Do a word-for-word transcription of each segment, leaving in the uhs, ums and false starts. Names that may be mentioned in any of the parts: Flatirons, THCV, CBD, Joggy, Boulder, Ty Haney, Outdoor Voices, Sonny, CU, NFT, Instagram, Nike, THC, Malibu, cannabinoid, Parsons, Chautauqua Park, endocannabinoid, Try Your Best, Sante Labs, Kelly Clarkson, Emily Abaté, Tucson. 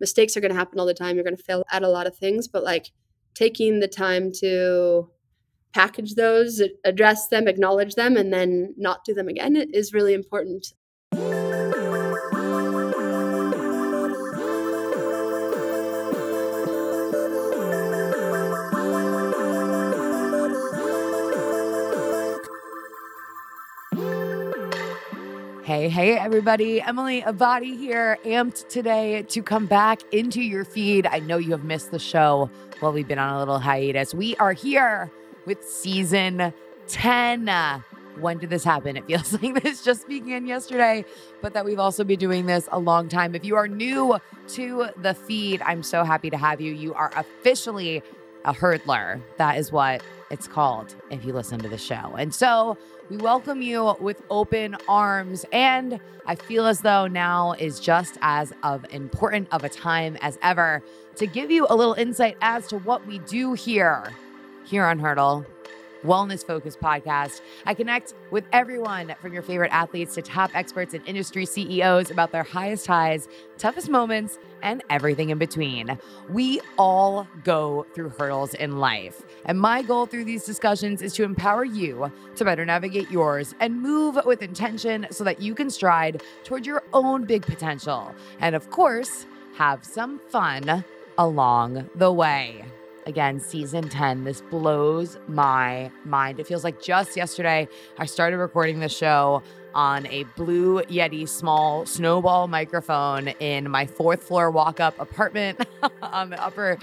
mistakes are going to happen all the time. You're going to fail at a lot of things, but like taking the time to package those, address them, acknowledge them, and then not do them again is really important. Hey, hey, everybody. Emily Abaté here, amped today to come back into your feed. I know you have missed the show while we've been on a little hiatus. We are here with season ten. When did this happen? It feels like this just began yesterday, but that we've also been doing this a long time. If you are new to the feed, I'm so happy to have you. You are officially a hurdler. That is what it's called if you listen to the show. And so we welcome you with open arms, and I feel as though now is just as of important of a time as ever to give you a little insight as to what we do here, here on Hurdle, wellness-focused podcast. I connect with everyone from your favorite athletes to top experts and industry C E Os about their highest highs, toughest moments, and everything in between. We all go through hurdles in life. And my goal through these discussions is to empower you to better navigate yours and move with intention so that you can stride toward your own big potential. And of course, have some fun along the way. Again, season ten, this blows my mind. It feels like just yesterday I started recording the show on a Blue Yeti small snowball microphone in my fourth floor walk-up apartment on the Upper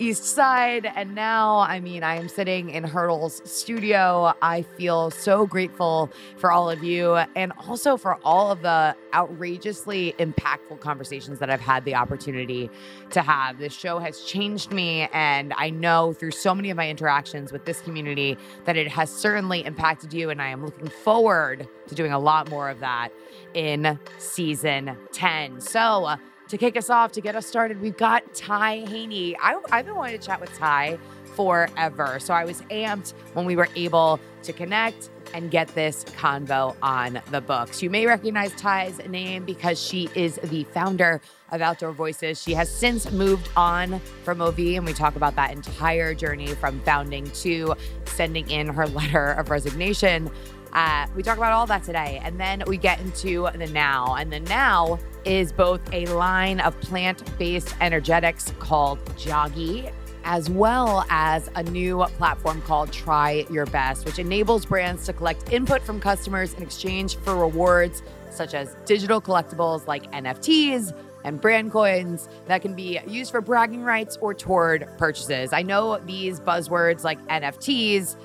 East Side. And now, I mean, I am sitting in Hurdle's studio. I feel so grateful for all of you and also for all of the outrageously impactful conversations that I've had the opportunity to have. This show has changed me, and I know through so many of my interactions with this community that it has certainly impacted you, and I am looking forward to doing a lot more of that in season ten. So to kick us off, to get us started, we've got Ty Haney. I, I've been wanting to chat with Ty forever, so I was amped when we were able to connect and get this convo on the books. You may recognize Ty's name because she is the founder of Outdoor Voices. She has since moved on from O V, and we talk about that entire journey from founding to sending in her letter of resignation. Uh, we talk about all that today, and then we get into the now. And the now is both a line of plant-based energetics called Joggy, as well as a new platform called Try Your Best, which enables brands to collect input from customers in exchange for rewards such as digital collectibles like N F Ts and brand coins that can be used for bragging rights or toward purchases. I know these buzzwords like N F Ts,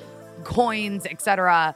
coins, et cetera,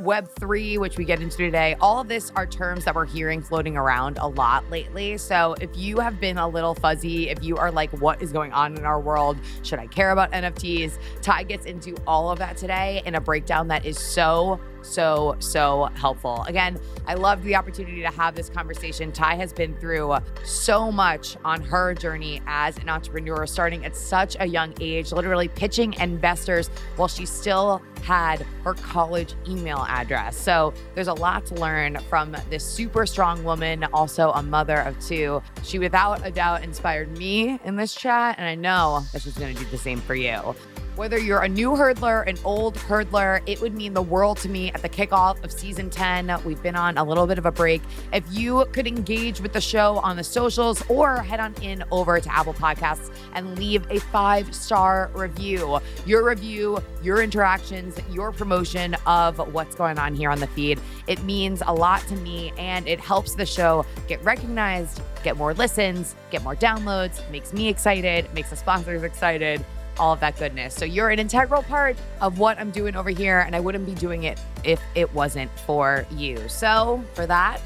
Web three, which we get into today, all of this are terms that we're hearing floating around a lot lately. So if you have been a little fuzzy, if you are like, what is going on in our world? Should I care about N F Ts? Ty gets into all of that today in a breakdown that is so So, so helpful. Again, I loved the opportunity to have this conversation. Ty has been through so much on her journey as an entrepreneur, starting at such a young age, literally pitching investors while she still had her college email address. So there's a lot to learn from this super strong woman, also a mother of two. She without a doubt inspired me in this chat, and I know that she's going to do the same for you. Whether you're a new hurdler, an old hurdler, it would mean the world to me at the kickoff of season ten. We've been on a little bit of a break. If you could engage with the show on the socials or head on in over to Apple Podcasts and leave a five-star review. Your review, your interactions, your promotion of what's going on here on the feed, it means a lot to me, and it helps the show get recognized, get more listens, get more downloads, makes me excited, makes the sponsors excited, all of that goodness. So you're an integral part of what I'm doing over here, and I wouldn't be doing it if it wasn't for you. So for that,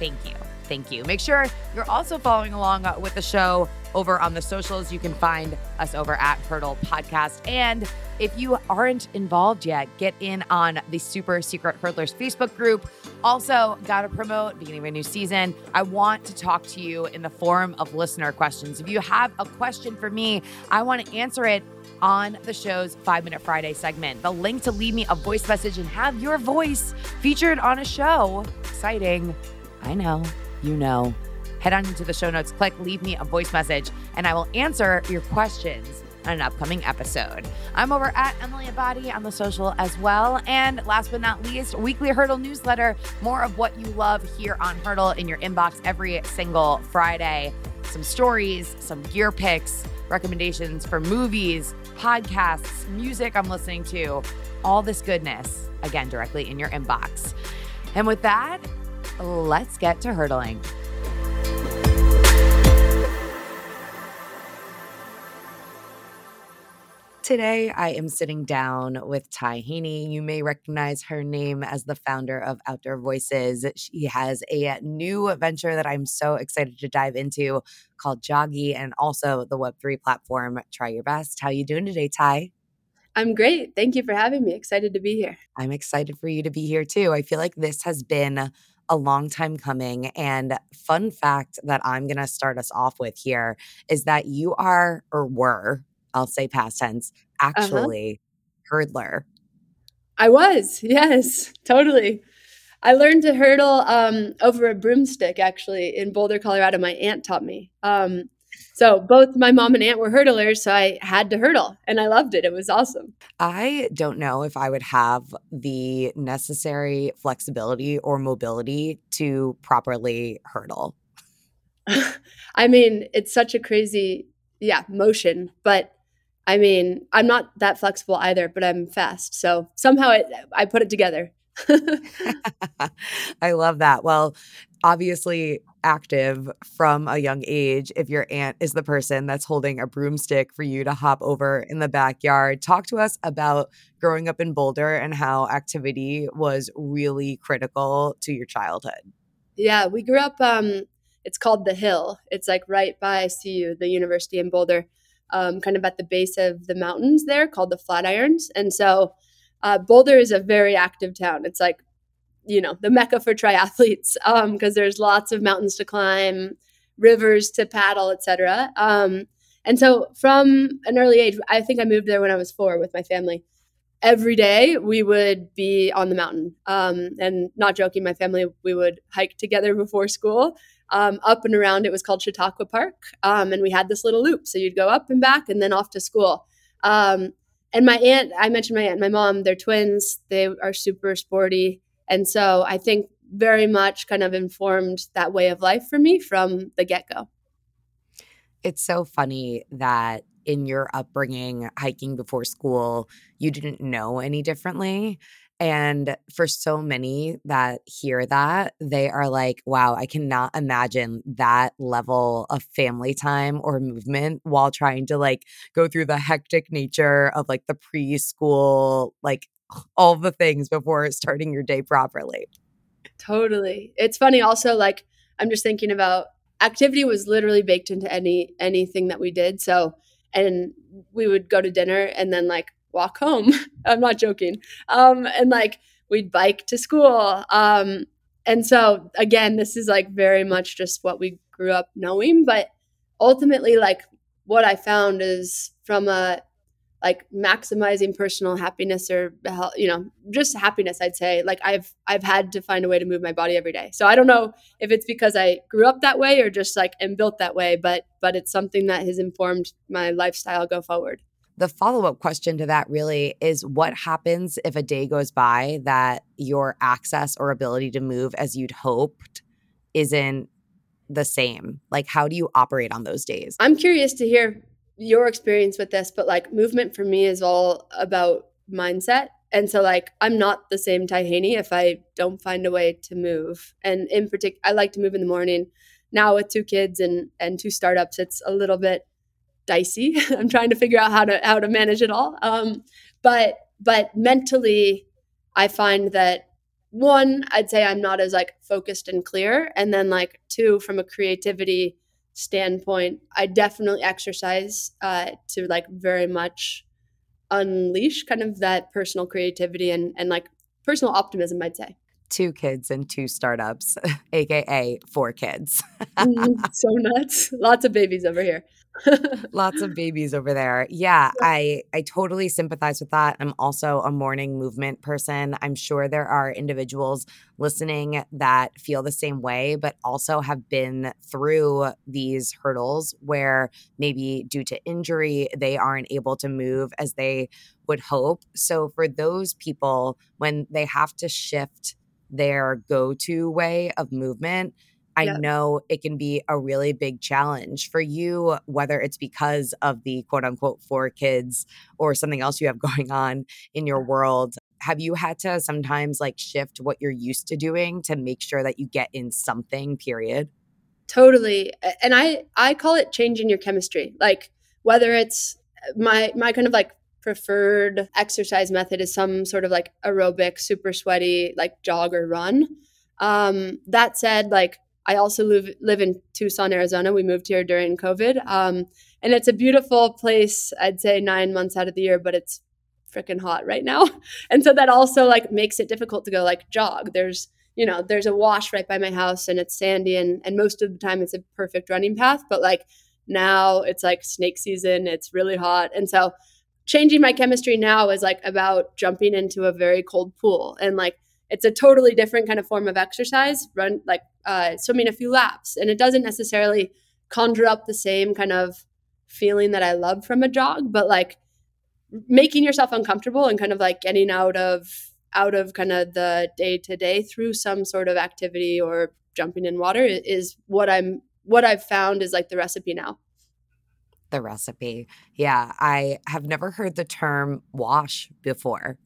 thank you. Thank you. Make sure you're also following along with the show over on the socials. You can find us over at Hurdle Podcast. And if you aren't involved yet, get in on the Super Secret Hurdlers Facebook group. Also, got to promote beginning of a new season. I want to talk to you in the form of listener questions. If you have a question for me, I want to answer it on the show's Five Minute Friday segment. The link to leave me a voice message and have your voice featured on a show. Exciting. I know. You know. head on into the show notes, click leave me a voice message, and I will answer your questions on an upcoming episode. I'm over at Emily Abaté on the social as well. And last but not least, weekly Hurdle newsletter, more of what you love here on Hurdle in your inbox every single Friday. Some stories, some gear picks, recommendations for movies, podcasts, music I'm listening to, all this goodness, again, directly in your inbox. And with that, let's get to hurdling. Today, I am sitting down with Ty Haney. You may recognize her name as the founder of Outdoor Voices. She has a new venture that I'm so excited to dive into called Joggy, and also the web three platform, Try Your Best. How are you doing today, Ty? I'm great. Thank you for having me. Excited to be here. I'm excited for you to be here too. I feel like this has been a long time coming. And fun fact that I'm going to start us off with here is that you are, or were, I'll say past tense, actually uh-huh. hurdler. I was, yes, totally. I learned to hurdle um, over a broomstick, actually, in Boulder, Colorado. My aunt taught me. Um, so both my mom and aunt were hurdlers, so I had to hurdle, and I loved it. It was awesome. I don't know if I would have the necessary flexibility or mobility to properly hurdle. I mean, it's such a crazy, yeah, motion, but I mean, I'm not that flexible either, but I'm fast. So somehow it, I put it together. I love that. Well, obviously active from a young age, if your aunt is the person that's holding a broomstick for you to hop over in the backyard. Talk to us about growing up in Boulder and how activity was really critical to your childhood. Yeah, we grew up, um, it's called The Hill. It's like right by C U, the university in Boulder. Um, kind of at the base of the mountains there called the Flatirons. And so uh, Boulder is a very active town. It's like, you know, the mecca for triathletes um, because there's lots of mountains to climb, rivers to paddle, et cetera. Um, and so from an early age, I think I moved there when I was four with my family. Every day we would be on the mountain. Um, and not joking, my family, we would hike together before school. Um, up and around, it was called Chautauqua Park. Um, and we had this little loop. So you'd go up and back and then off to school. Um, and my aunt, I mentioned my aunt and my mom, they're twins. They are super sporty. And so I think very much kind of informed that way of life for me from the get-go. It's so funny that in your upbringing, hiking before school, you didn't know any differently. And for so many that hear that, they are like, wow, I cannot imagine that level of family time or movement while trying to like go through the hectic nature of like the preschool, like all the things before starting your day properly. Totally. It's funny also, like I'm just thinking about activity was literally baked into any anything that we did. So, and we would go to dinner and then like walk home. I'm not joking. Um, and like we'd bike to school. Um, and so again, this is like very much just what we grew up knowing. But ultimately, like what I found is from a like maximizing personal happiness or, you know, just happiness, I'd say like I've, I've had to find a way to move my body every day. So I don't know if it's because I grew up that way or just like am built that way, but, but it's something that has informed my lifestyle go forward. The follow-up question to that really is what happens if a day goes by that your access or ability to move as you'd hoped isn't the same? Like, how do you operate on those days? I'm curious to hear your experience with this, but like movement for me is all about mindset. And so like, I'm not the same Ty Haney if I don't find a way to move. And in particular, I like to move in the morning. Now with two kids and, and two startups, it's a little bit dicey. I'm trying to figure out how to how to manage it all. Um, but but mentally, I find that one, I'd say I'm not as like focused and clear. And then like two, from a creativity standpoint, I definitely exercise uh, to like very much unleash kind of that personal creativity and and like personal optimism, I'd say. two kids and two startups, aka four kids. So nuts. Lots of babies over here. Lots of babies over there. Yeah, I, I totally sympathize with that. I'm also a morning movement person. I'm sure there are individuals listening that feel the same way, but also have been through these hurdles where maybe due to injury, they aren't able to move as they would hope. So for those people, when they have to shift their go-to way of movement, I yep. know it can be a really big challenge for you, whether it's because of the quote unquote four kids or something else you have going on in your world. Have you had to sometimes like shift what you're used to doing to make sure that you get in something, period? Totally. And I, I call it changing your chemistry. Like whether it's my, my kind of like preferred exercise method is some sort of like aerobic, super sweaty, like jog or run. Um, that said, like, I also live, live in Tucson, Arizona. We moved here during COVID. Um, and it's a beautiful place, I'd say nine months out of the year, but it's freaking hot right now. And so that also like makes it difficult to go like jog. There's, you know, there's a wash right by my house and it's sandy and, and most of the time it's a perfect running path. But like now it's like snake season, it's really hot. And so changing my chemistry now is like about jumping into a very cold pool and like, it's a totally different kind of form of exercise, run like uh, swimming a few laps. And it doesn't necessarily conjure up the same kind of feeling that I love from a jog, but like making yourself uncomfortable and kind of like getting out of out of kind of the day to day through some sort of activity or jumping in water is what I'm what I've found is like the recipe now. The recipe. Yeah. I have never heard the term wash before.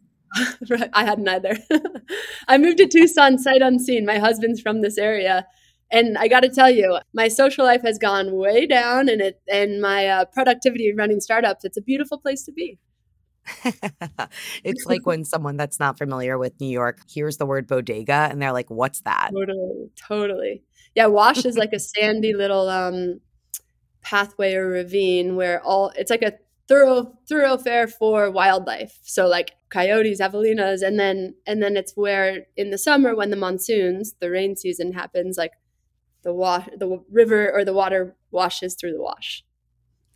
I hadn't either. I moved to Tucson sight unseen. My husband's from this area. And I got to tell you, my social life has gone way down and it and my uh, productivity running startups, it's a beautiful place to be. It's like when someone that's not familiar with New York hears the word bodega and they're like, what's that? Totally. Totally. Yeah. Wash is like a sandy little um, pathway or ravine where all it's like a Thorough, thoroughfare for wildlife. So like coyotes, javelinas, and then and then it's where in the summer when the monsoons, the rain season happens, like the wa- the river or the water washes through the wash.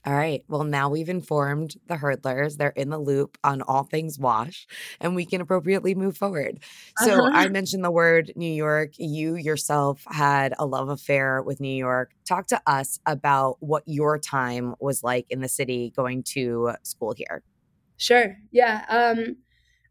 All right. Well, now we've informed the hurdlers. They're in the loop on all things wash, and we can appropriately move forward. So uh-huh. I mentioned the word New York. You yourself had a love affair with New York. Talk to us about what your time was like in the city going to school here. Sure. Yeah. Um,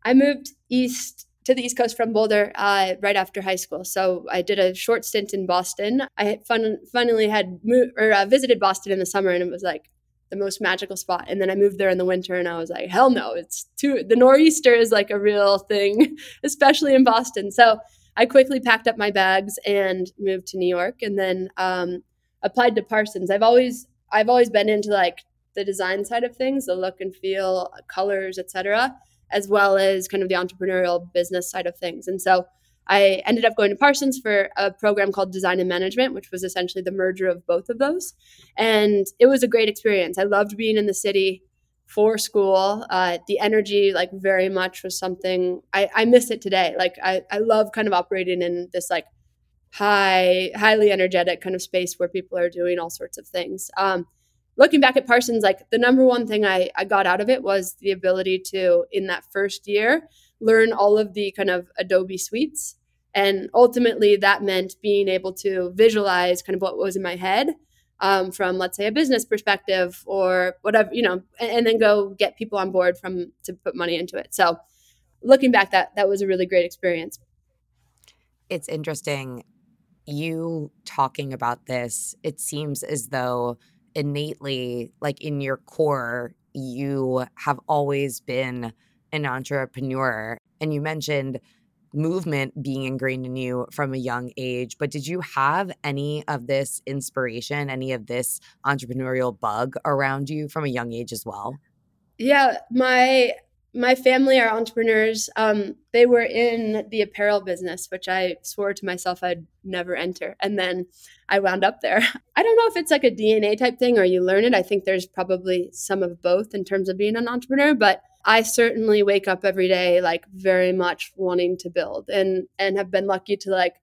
I moved east to the East Coast from Boulder uh, right after high school. So I did a short stint in Boston. I fun- finally had moved or uh, visited Boston in the summer, and it was like, the most magical spot. And then I moved there in the winter and I was like, hell no, it's too, the nor'easter is like a real thing, especially in Boston. So I quickly packed up my bags and moved to New York and then um, applied to Parsons. I've always, I've always been into like the design side of things, the look and feel, colors, et cetera, as well as kind of the entrepreneurial business side of things. And so I ended up going to Parsons for a program called Design and Management, which was essentially the merger of both of those. And it was a great experience. I loved being in the city for school. Uh, the energy, like, very much was something I, I miss it today. Like, I, I love kind of operating in this, like, high, highly energetic kind of space where people are doing all sorts of things. Um, looking back at Parsons, like, the number one thing I, I got out of it was the ability to, in that first year, learn all of the kind of Adobe suites. And ultimately that meant being able to visualize kind of what was in my head um, from, let's say, a business perspective or whatever, you know, and, and then go get people on board from to put money into it. So looking back, that that was a really great experience. It's interesting. You talking about this, it seems as though innately, like in your core, you have always been an entrepreneur. And you mentioned movement being ingrained in you from a young age, but did you have any of this inspiration, any of this entrepreneurial bug around you from a young age as well? Yeah, my my family are entrepreneurs. Um, they were in the apparel business, which I swore to myself I'd never enter. And then I wound up there. I don't know if it's like a D N A type thing or you learn it. I think there's probably some of both in terms of being an entrepreneur, but I certainly wake up every day like very much wanting to build, and and have been lucky to like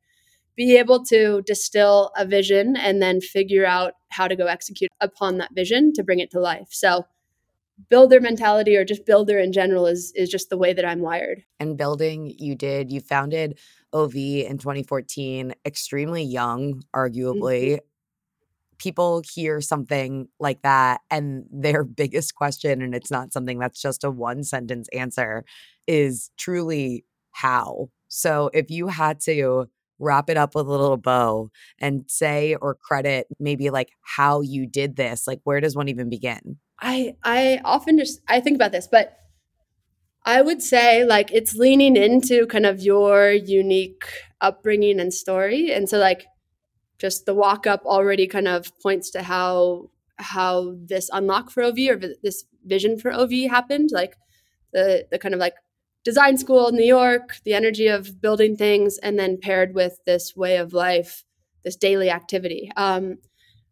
be able to distill a vision and then figure out how to go execute upon that vision to bring it to life. So builder mentality, or just builder in general, is is just the way that I'm wired. And building, you did, you founded O V in twenty fourteen, extremely young, arguably. Mm-hmm. People hear something like that and their biggest question, and it's not something that's just a one sentence answer, is truly how. So if you had to wrap it up with a little bow and say or credit maybe like how you did this, like where does one even begin? I I often just, I think about this, but I would say like it's leaning into kind of your unique upbringing and story. And so like just the walk up already kind of points to how how this unlock for O V or v- this vision for O V happened. Like the the kind of like design school in New York, the energy of building things, and then paired with this way of life, this daily activity. Um,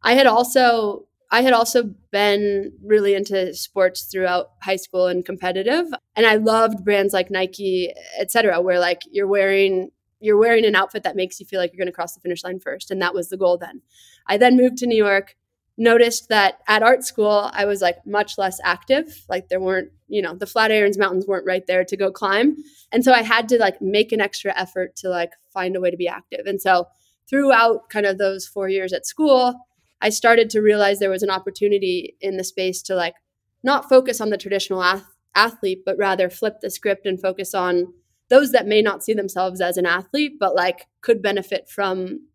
I had also I had also been really into sports throughout high school and competitive, and I loved brands like Nike, et cetera, where like you're wearing. You're wearing an outfit that makes you feel like you're going to cross the finish line first. And that was the goal then. I then moved to New York, noticed that at art school, I was like much less active. Like there weren't, you know, the Flatirons mountains weren't right there to go climb. And so I had to like make an extra effort to like find a way to be active. And so throughout kind of those four years at school, I started to realize there was an opportunity in the space to like not focus on the traditional ath- athlete, but rather flip the script and focus on those that may not see themselves as an athlete, but like could benefit from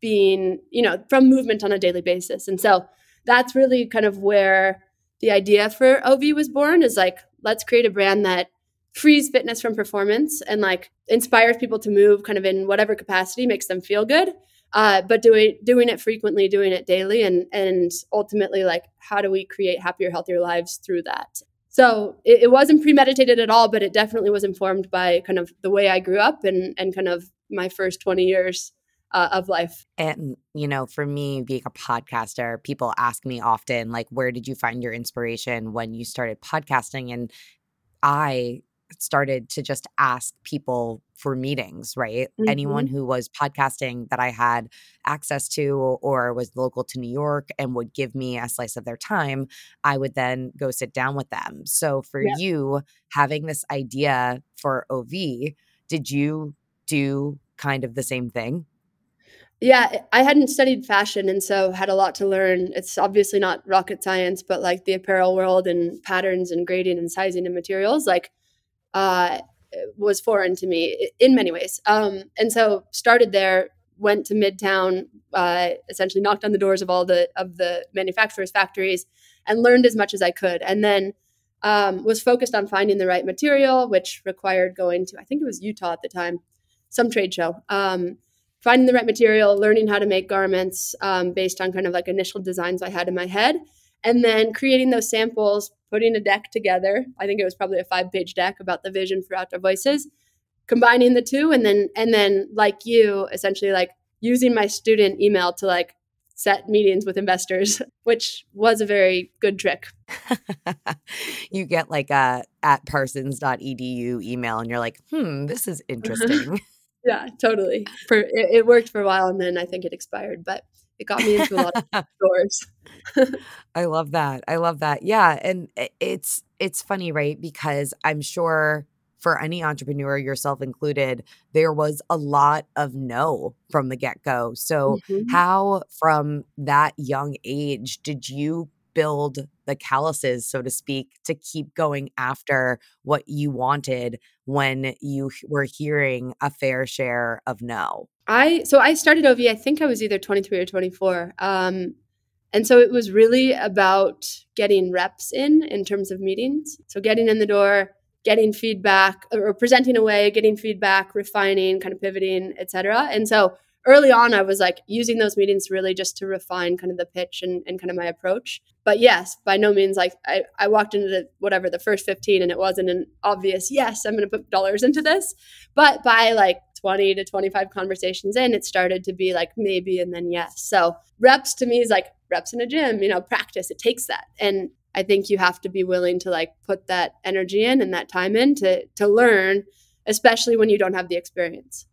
being, you know, from movement on a daily basis. And so that's really kind of where the idea for O V was born, is like, let's create a brand that frees fitness from performance and like inspires people to move kind of in whatever capacity makes them feel good. Uh, but doing doing it frequently, doing it daily, and and ultimately like, how do we create happier, healthier lives through that? So it, it wasn't premeditated at all, but it definitely was informed by kind of the way I grew up and and kind of my first twenty years uh, of life. And, you know, for me, being a podcaster, people ask me often, like, where did you find your inspiration when you started podcasting? And I started to just ask people for meetings, right? Mm-hmm. Anyone who was podcasting that I had access to or was local to New York and would give me a slice of their time, I would then go sit down with them. So for yeah. you, having this idea for O V, did you do kind of the same thing? Yeah, I hadn't studied fashion and so had a lot to learn. It's obviously not rocket science, but like the apparel world and patterns and grading and sizing and materials, like Uh, was foreign to me in many ways. Um, and so started there, went to Midtown, uh, essentially knocked on the doors of all the of the manufacturers' factories and learned as much as I could. And then um, was focused on finding the right material, which required going to, I think it was Utah at the time, some trade show. Um, finding the right material, learning how to make garments um, based on kind of like initial designs I had in my head. And then creating those samples, putting a deck together. I think it was probably a five-page deck about the vision for Outdoor Voices, combining the two. And then, and then like you, essentially like using my student email to like set meetings with investors, which was a very good trick. You get like a at parsons dot e d u email and you're like, hmm, this is interesting. Yeah, totally. For it, it worked for a while and then I think it expired, but it got me into a lot of doors. I love that. I love that. Yeah. And it's it's funny, right? Because I'm sure for any entrepreneur, yourself included, there was a lot of no from the get-go. So mm-hmm. how from that young age did you build the calluses, so to speak, to keep going after what you wanted when you were hearing a fair share of no? I so I started O V, I think I was either twenty-three or twenty-four. Um, and so it was really about getting reps in, in terms of meetings. So getting in the door, getting feedback or presenting away, getting feedback, refining, kind of pivoting, et cetera. And so early on, I was like using those meetings really just to refine kind of the pitch and, and kind of my approach. But yes, by no means, like I, I walked into the, whatever the first fifteen and it wasn't an obvious, yes, I'm going to put dollars into this. But by like twenty to twenty-five conversations in, it started to be like maybe and then yes. So reps to me is like reps in a gym, you know, practice, it takes that. And I think you have to be willing to like put that energy in and that time in to, to learn, especially when you don't have the experience.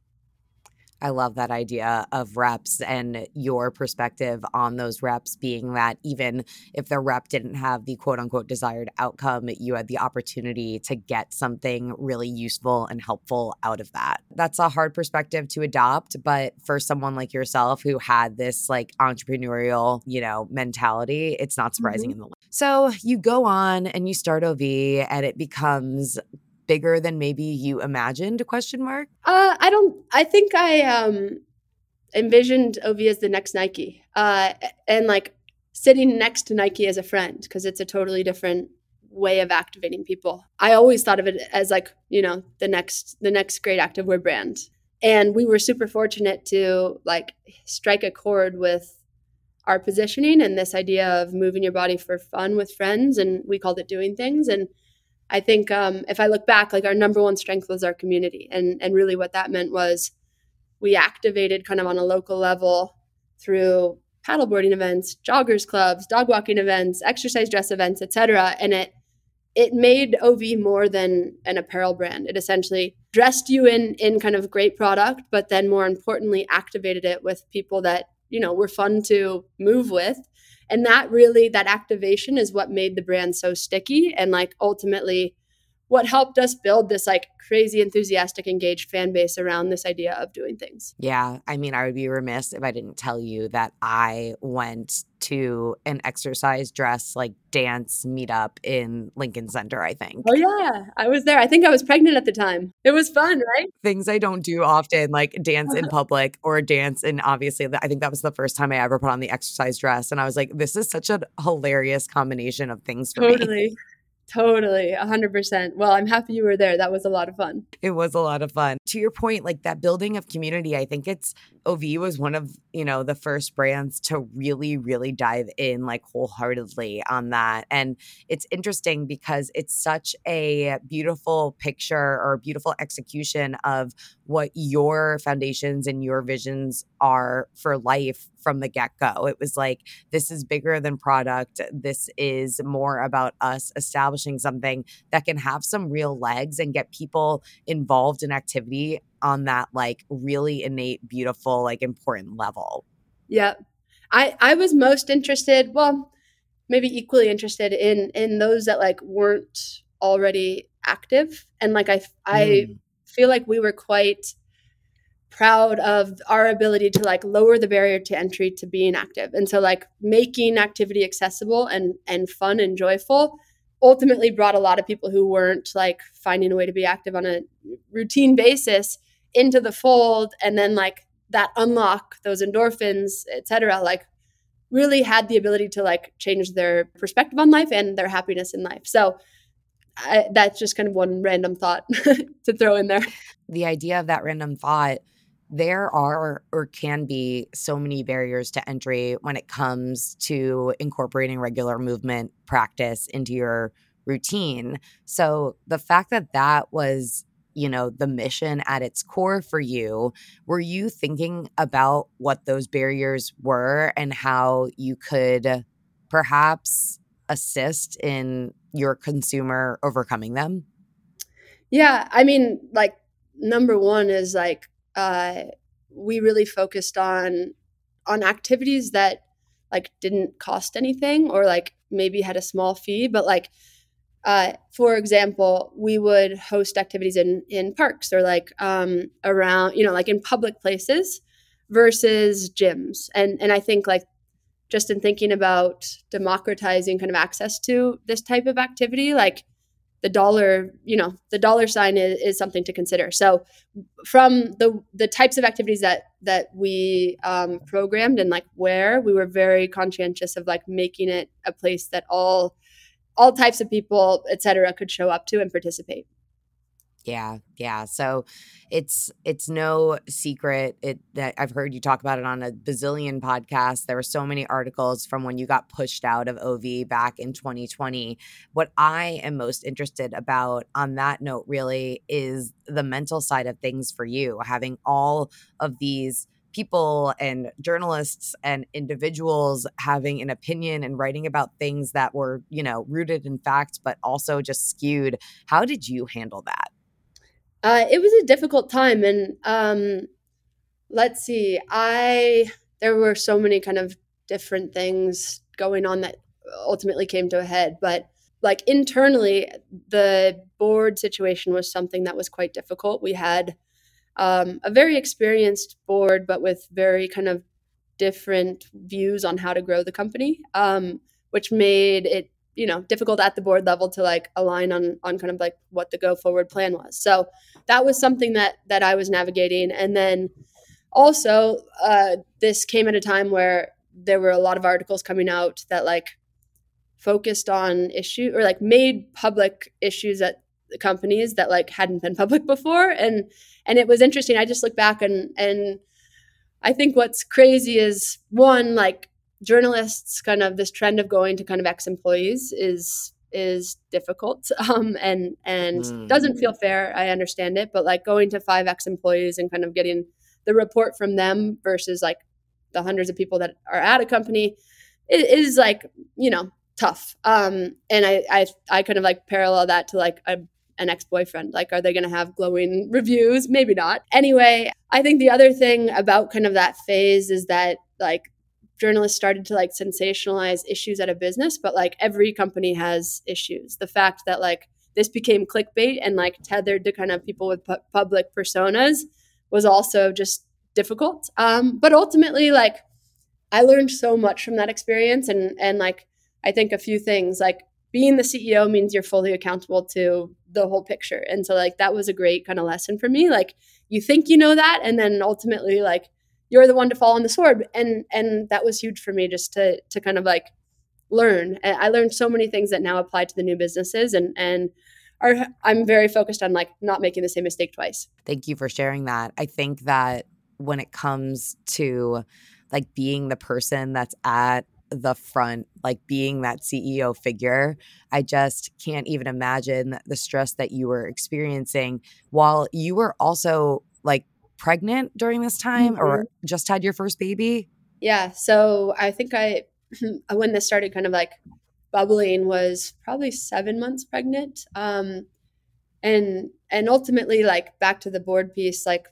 I love that idea of reps and your perspective on those reps being that even if the rep didn't have the quote unquote desired outcome, you had the opportunity to get something really useful and helpful out of that. That's a hard perspective to adopt, but for someone like yourself who had this like entrepreneurial, you know, mentality, it's not surprising mm-hmm. in the So you go on and you start O V and it becomes bigger than maybe you imagined, question mark? Uh, I don't, I think I um, envisioned O V as the next Nike uh, and like sitting next to Nike as a friend because it's a totally different way of activating people. I always thought of it as like, you know, the next, the next great activewear brand. And we were super fortunate to like strike a chord with our positioning and this idea of moving your body for fun with friends. And we called it doing things. And I think um, if I look back, like our number one strength was our community. And and really what that meant was we activated kind of on a local level through paddleboarding events, joggers clubs, dog walking events, exercise dress events, et cetera. And it it made O V more than an apparel brand. It essentially dressed you in in kind of great product, but then more importantly, activated it with people that, you know, were fun to move with. And that really, that activation is what made the brand so sticky and like ultimately what helped us build this like crazy, enthusiastic, engaged fan base around this idea of doing things. Yeah. I mean, I would be remiss if I didn't tell you that I went to an exercise dress like dance meetup in Lincoln Center, I think. Oh, yeah. I was there. I think I was pregnant at the time. It was fun, right? Things I don't do often, like dance in public or dance in, obviously, I think that was the first time I ever put on the exercise dress. And I was like, this is such a hilarious combination of things for totally. me. Totally. Totally. A hundred percent. Well, I'm happy you were there. That was a lot of fun. It was a lot of fun. To your point, like that building of community, I think it's O V was one of, you know, the first brands to really, really dive in like wholeheartedly on that. And it's interesting because it's such a beautiful picture or beautiful execution of what your foundations and your visions are for life from the get-go. It was like, this is bigger than product. This is more about us establishing something that can have some real legs and get people involved in activity on that like really innate, beautiful, like important level. Yeah. I, I was most interested, well, maybe equally interested in in those that like weren't already active. And like I I mm. feel like we were quite proud of our ability to like lower the barrier to entry to being active. And so like making activity accessible and and fun and joyful ultimately brought a lot of people who weren't like finding a way to be active on a routine basis into the fold. And then like that unlock, those endorphins, et cetera, like really had the ability to like change their perspective on life and their happiness in life. So I, that's just kind of one random thought to throw in there. The idea of that random thought, there are or can be so many barriers to entry when it comes to incorporating regular movement practice into your routine. So the fact that that was, you know, the mission at its core for you, were you thinking about what those barriers were and how you could perhaps assist in your consumer overcoming them? Yeah. I mean, like, number one is like, Uh, we really focused on on activities that like didn't cost anything or like maybe had a small fee. But like, uh, for example, we would host activities in in parks or like um, around, you know, like in public places versus gyms. And and I think like just in thinking about democratizing kind of access to this type of activity, like the dollar, you know, the dollar sign is, is something to consider. So from the the types of activities that that we um, programmed and like where we were very conscientious of like making it a place that all all types of people, et cetera, could show up to and participate. Yeah. Yeah. So it's it's no secret it, that I've heard you talk about it on a bazillion podcasts. There were so many articles from when you got pushed out of O V back in twenty twenty. What I am most interested about on that note really is the mental side of things for you, having all of these people and journalists and individuals having an opinion and writing about things that were, you know, rooted in fact, but also just skewed. How did you handle that? Uh, it was a difficult time. And um, let's see, I, there were so many kind of different things going on that ultimately came to a head. But like internally, the board situation was something that was quite difficult. We had um, a very experienced board, but with very kind of different views on how to grow the company, um, which made it, you know, difficult at the board level to like align on on kind of like what the go forward plan was. So that was something that that I was navigating. And then also uh, this came at a time where there were a lot of articles coming out that like focused on issue or like made public issues at the companies that like hadn't been public before. And, and it was interesting. I just look back and, and I think what's crazy is one, like journalists kind of this trend of going to kind of ex-employees is, is difficult. Um, and, and mm. doesn't feel fair. I understand it, but like going to five ex-employees and kind of getting the report from them versus like the hundreds of people that are at a company is, is like, you know, tough. Um, and I, I, I kind of like parallel that to like a, an ex-boyfriend. Like, are they going to have glowing reviews? Maybe not. Anyway, I think the other thing about kind of that phase is that like journalists started to like sensationalize issues at a business, but like every company has issues. The fact that like this became clickbait and like tethered to kind of people with pu- public personas was also just difficult. Um, but ultimately, like I learned so much from that experience, and and like I think a few things, like being the C E O means you're fully accountable to the whole picture. And so like, that was a great kind of lesson for me. Like you think you know that, and then ultimately like you're the one to fall on the sword. And, and that was huge for me just to, to kind of like learn. And I learned so many things that now apply to the new businesses, and, and are, I'm very focused on like not making the same mistake twice. Thank you for sharing that. I think that when it comes to like being the person that's at the front, like being that C E O figure, I just can't even imagine the stress that you were experiencing while you were also like pregnant during this time, mm-hmm. or just had your first baby. Yeah. So I think I, when this started kind of like bubbling, was probably seven months pregnant. Um, and, and ultimately like back to the board piece, like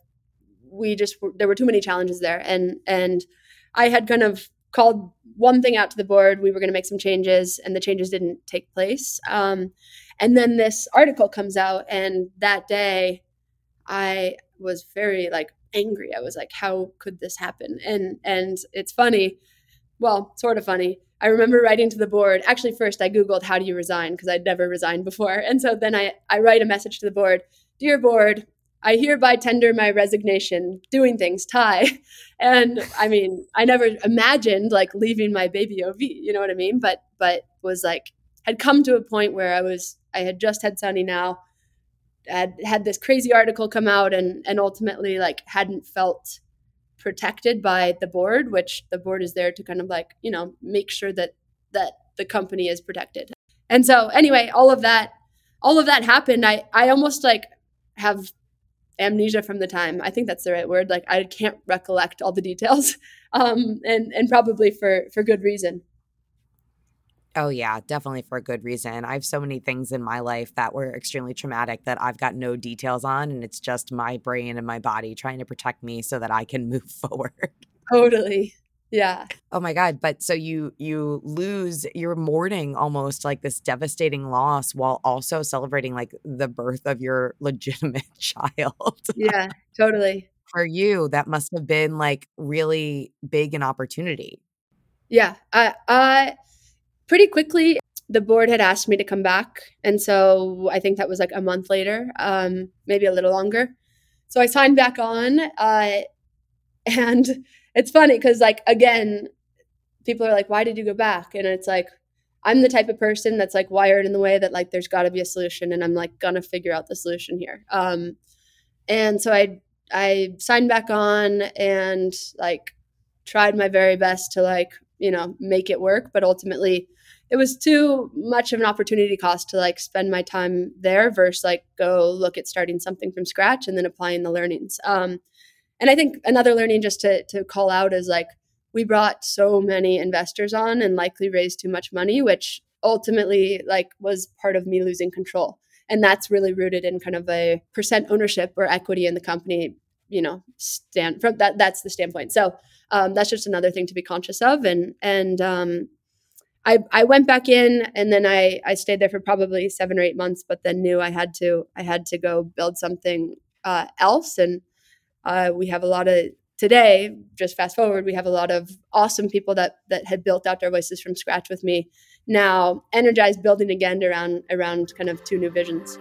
we just, there were too many challenges there. And, and I had kind of called one thing out to the board. We were going to make some changes, and the changes didn't take place. Um, and then this article comes out, and that day I was very like angry. I was like, how could this happen? And, and it's funny. Well, sort of funny. I remember writing to the board. Actually, first I Googled, how do you resign? 'Cause I'd never resigned before. And so then I, I write a message to the board, dear board, I hereby tender my resignation, doing things, Ty. And I mean, I never imagined like leaving my baby O V, you know what I mean? But, but was like, had come to a point where I was, I had just had Sonny now, had had this crazy article come out, and, and ultimately like hadn't felt protected by the board, which the board is there to kind of like, you know, make sure that, that the company is protected. And so anyway, all of that, all of that happened. I, I almost like have amnesia from the time. I think that's the right word. Like I can't recollect all the details, um, and, and probably for, for good reason. Oh yeah, definitely for a good reason. I have so many things in my life that were extremely traumatic that I've got no details on, and it's just my brain and my body trying to protect me so that I can move forward. Totally. Yeah. Oh my God. But so you, you lose, you're mourning almost like this devastating loss while also celebrating like the birth of your legitimate child. Yeah, totally. For you, that must have been like really big an opportunity. Yeah. I, I pretty quickly, the board had asked me to come back. And so I think that was like a month later, um, maybe a little longer. So I signed back on, uh, and it's funny because, like, again, people are like, why did you go back? And it's like, I'm the type of person that's like wired in the way that like there's got to be a solution, and I'm like going to figure out the solution here. Um, and so I I signed back on and like tried my very best to like, you know, make it work. But ultimately, it was too much of an opportunity cost to like spend my time there versus like go look at starting something from scratch and then applying the learnings. Um, And I think another learning just to to call out is like, we brought so many investors on and likely raised too much money, which ultimately like was part of me losing control. And that's really rooted in kind of a percent ownership or equity in the company, you know, stand from that. That's the standpoint. So um, that's just another thing to be conscious of. And, and um, I, I went back in, and then I, I stayed there for probably seven or eight months, but then knew I had to, I had to go build something uh, else. And uh, we have a lot of, today, just fast forward, we have a lot of awesome people that that had built Outdoor Voices from scratch with me, now energized, building again around around kind of two new visions.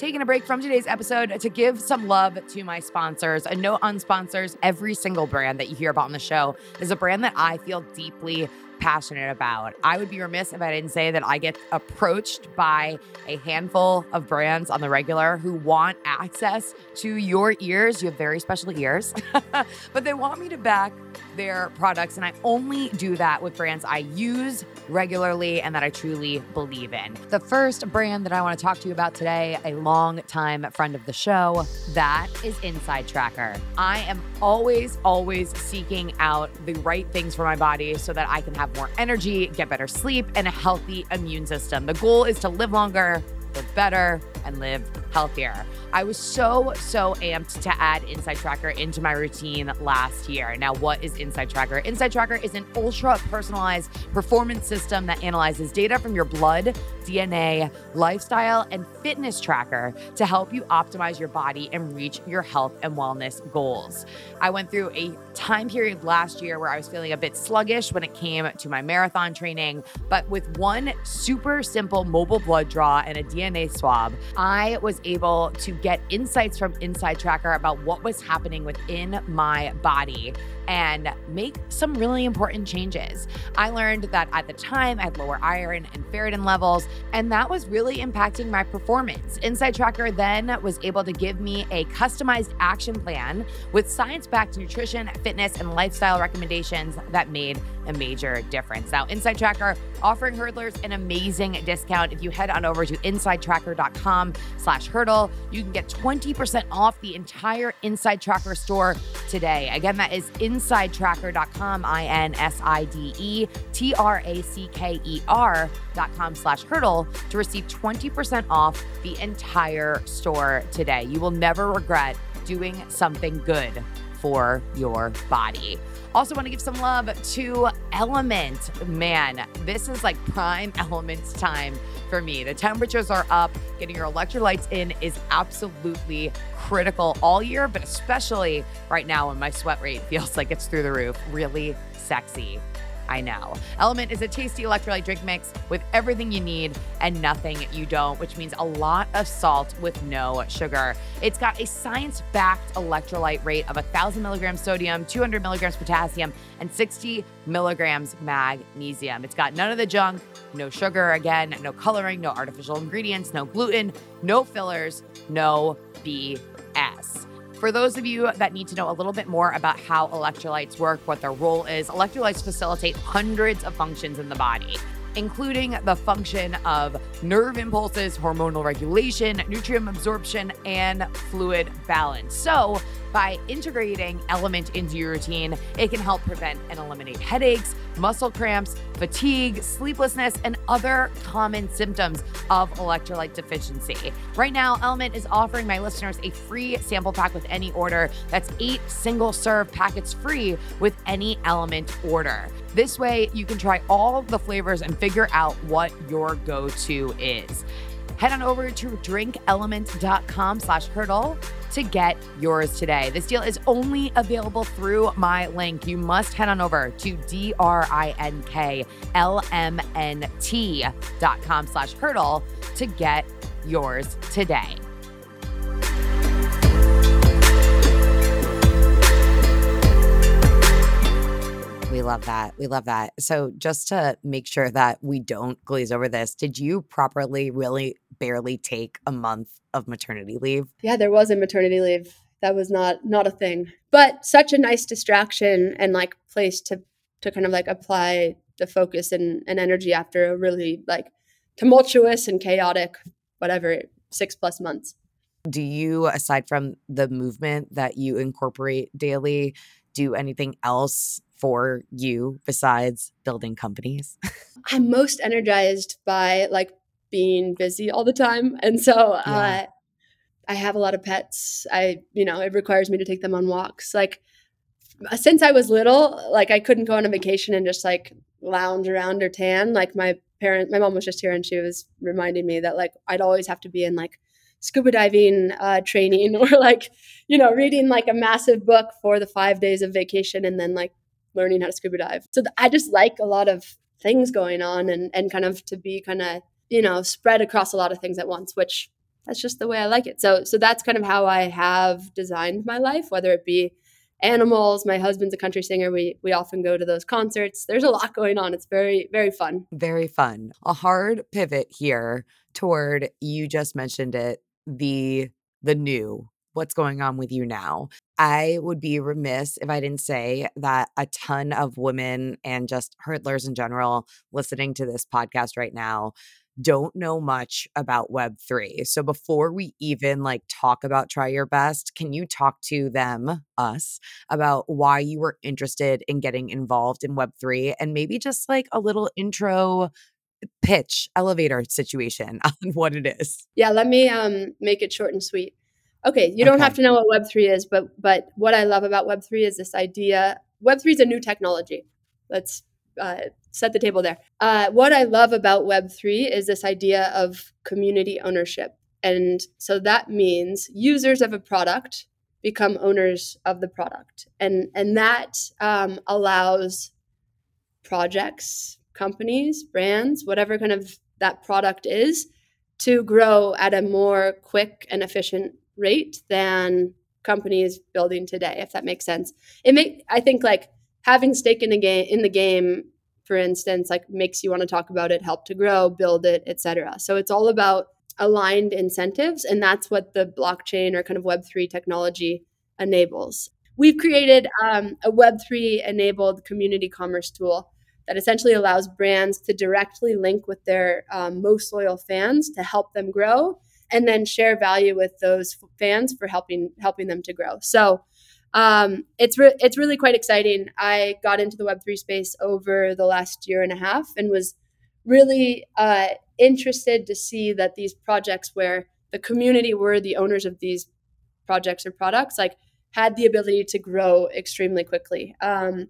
Taking a break from today's episode to give some love to my sponsors. A note on sponsors: every single brand that you hear about on the show is a brand that I feel deeply passionate about. I would be remiss if I didn't say that I get approached by a handful of brands on the regular who want access to your ears. You have very special ears, but they want me to back their products. And I only do that with brands I use regularly and that I truly believe in. The first brand that I want to talk to you about today, a longtime friend of the show, that is Inside Tracker. I am always, always seeking out the right things for my body so that I can have more energy, get better sleep, and a healthy immune system. The goal is to live longer, live better, and live healthier. I was so, so amped to add Inside Tracker into my routine last year. Now, what is Inside Tracker? Inside Tracker is an ultra-personalized performance system that analyzes data from your blood, D N A, lifestyle, and fitness tracker to help you optimize your body and reach your health and wellness goals. I went through a time period last year where I was feeling a bit sluggish when it came to my marathon training, but with one super simple mobile blood draw and a D N A swab, I was able to get insights from Inside Tracker about what was happening within my body and make some really important changes. I learned that at the time I had lower iron and ferritin levels, and that was really impacting my performance. Inside Tracker then was able to give me a customized action plan with science-backed nutrition, fitness, and lifestyle recommendations that made a major difference. Now, Inside Tracker offering hurdlers an amazing discount. If you head on over to inside tracker dot com slash hurdle, you can get twenty percent off the entire Inside Tracker store today. Again, that is inside tracker dot com, I N S I D E T R A C K E R dot com slash hurdle to receive twenty percent off the entire store today. You will never regret doing something good for your body. Also want to give some love to Element. Man, this is like prime Element's time for me. The temperatures are up. Getting your electrolytes in is absolutely critical all year, but especially right now when my sweat rate feels like it's through the roof. Really sexy, I know. Element is a tasty electrolyte drink mix with everything you need and nothing you don't, which means a lot of salt with no sugar. It's got a science-backed electrolyte rate of one thousand milligrams sodium, two hundred milligrams potassium, and sixty milligrams magnesium. It's got none of the junk, no sugar again, no coloring, no artificial ingredients, no gluten, no fillers, no B S. For those of you that need to know a little bit more about how electrolytes work, what their role is, electrolytes facilitate hundreds of functions in the body, including the function of nerve impulses, hormonal regulation, nutrient absorption, and fluid balance. So by integrating Element into your routine, it can help prevent and eliminate headaches, muscle cramps, fatigue, sleeplessness, and other common symptoms of electrolyte deficiency. Right now, Element is offering my listeners a free sample pack with any order. That's eight single serve packets free with any Element order. This way, you can try all the flavors and figure out what your go-to is. Head on over to drink element dot com slash hurdle to get yours today. This deal is only available through my link. You must head on over to D R I N K L M N T dot com slash hurdle to get yours today. We love that. We love that. So just to make sure that we don't glaze over this, did you properly really barely take a month of maternity leave? Yeah, there was a maternity leave. That was not not a thing. But such a nice distraction and like place to to kind of like apply the focus and, and energy after a really like tumultuous and chaotic, whatever, six plus months. Do you, aside from the movement that you incorporate daily, do anything else for you besides building companies? I'm most energized by like being busy all the time. And so yeah. uh, I have a lot of pets. I, you know, it requires me to take them on walks. Like since I was little, like I couldn't go on a vacation and just like lounge around or tan. Like my parent, my mom was just here and she was reminding me that like, I'd always have to be in like scuba diving uh, training or like, you know, reading like a massive book for the five days of vacation and then like learning how to scuba dive. So th- I just like a lot of things going on and, and kind of to be kind of, you know, spread across a lot of things at once, which that's just the way I like it. So, so that's kind of how I have designed my life, whether it be animals. My husband's a country singer. We we often go to those concerts. There's a lot going on. It's very, very fun. Very fun. A hard pivot here toward, you just mentioned it, the the new, what's going on with you now. I would be remiss if I didn't say that a ton of women and just hurdlers in general listening to this podcast right now don't know much about Web three. So before we even like talk about Try Your Best, can you talk to them, us, about why you were interested in getting involved in Web three and maybe just like a little intro pitch, elevator situation on what it is? Yeah, let me um, make it short and sweet. Okay, you don't okay. have to know what Web three is, but but what I love about Web three is this idea. Web three is a new technology. Let's uh, set the table there. Uh, what I love about Web three is this idea of community ownership. And so that means users of a product become owners of the product. And, and that um, allows projects, companies, brands, whatever kind of that product is, to grow at a more quick and efficient rate than companies building today, if that makes sense. It make I think like having stake in the game in the game, for instance, like makes you want to talk about it, help to grow, build it, et cetera. So it's all about aligned incentives, and that's what the blockchain or kind of Web three technology enables. We've created um, a Web three enabled community commerce tool that essentially allows brands to directly link with their um, most loyal fans to help them grow, and then share value with those fans for helping helping them to grow. So um, it's re- it's really quite exciting. I got into the Web three space over the last year and a half and was really uh, interested to see that these projects where the community were the owners of these projects or products, like had the ability to grow extremely quickly. Um,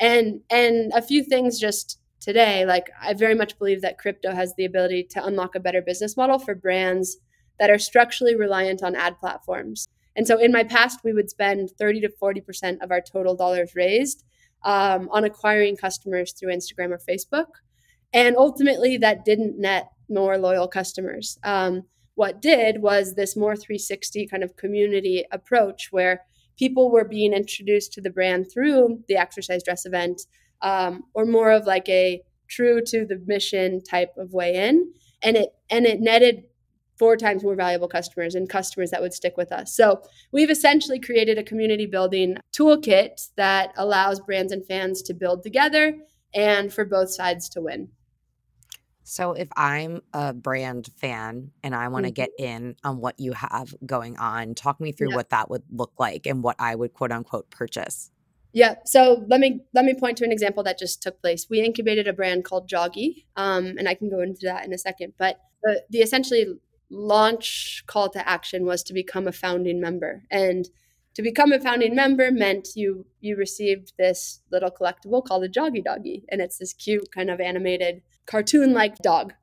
and and a few things just today, like I very much believe that crypto has the ability to unlock a better business model for brands that are structurally reliant on ad platforms. And so in my past, we would spend thirty to forty percent of our total dollars raised um, on acquiring customers through Instagram or Facebook. And ultimately, that didn't net more loyal customers. Um, what did was this more three sixty kind of community approach where people were being introduced to the brand through the exercise dress event um, or more of like a true to the mission type of way in. And it and it netted four times more valuable customers and customers that would stick with us. So we've essentially created a community building toolkit that allows brands and fans to build together and for both sides to win. So if I'm a brand fan and I want to mm-hmm. get in on what you have going on, talk me through yeah. what that would look like and what I would quote unquote purchase. Yeah. So let me let me point to an example that just took place. We incubated a brand called Joggy, um, and I can go into that in a second. But the, the essentially launch call to action was to become a founding member, and to become a founding member meant you you received this little collectible called a Joggy Doggy, and it's this cute kind of animated cartoon-like dog.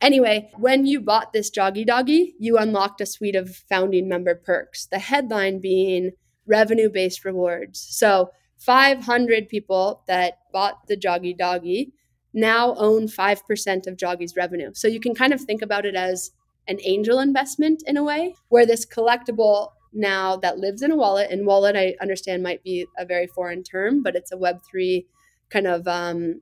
Anyway, when you bought this Joggy Doggy, you unlocked a suite of founding member perks. The headline being revenue-based rewards. So five hundred people that bought the Joggy Doggy now own five percent of Joggy's revenue. So you can kind of think about it as an angel investment in a way, where this collectible now that lives in a wallet, and wallet I understand might be a very foreign term, but it's a Web three kind of um,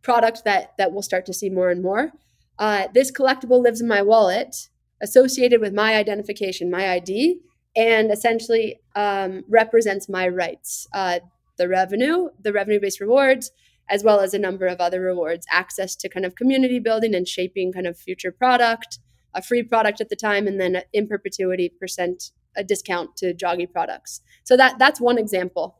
product that that we'll start to see more and more. Uh, this collectible lives in my wallet, associated with my identification, my I D, and essentially um, represents my rights, uh, the revenue, the revenue-based rewards, as well as a number of other rewards, access to kind of community building and shaping kind of future product, a free product at the time, and then in perpetuity percent a discount to Joggy products. So that that's one example.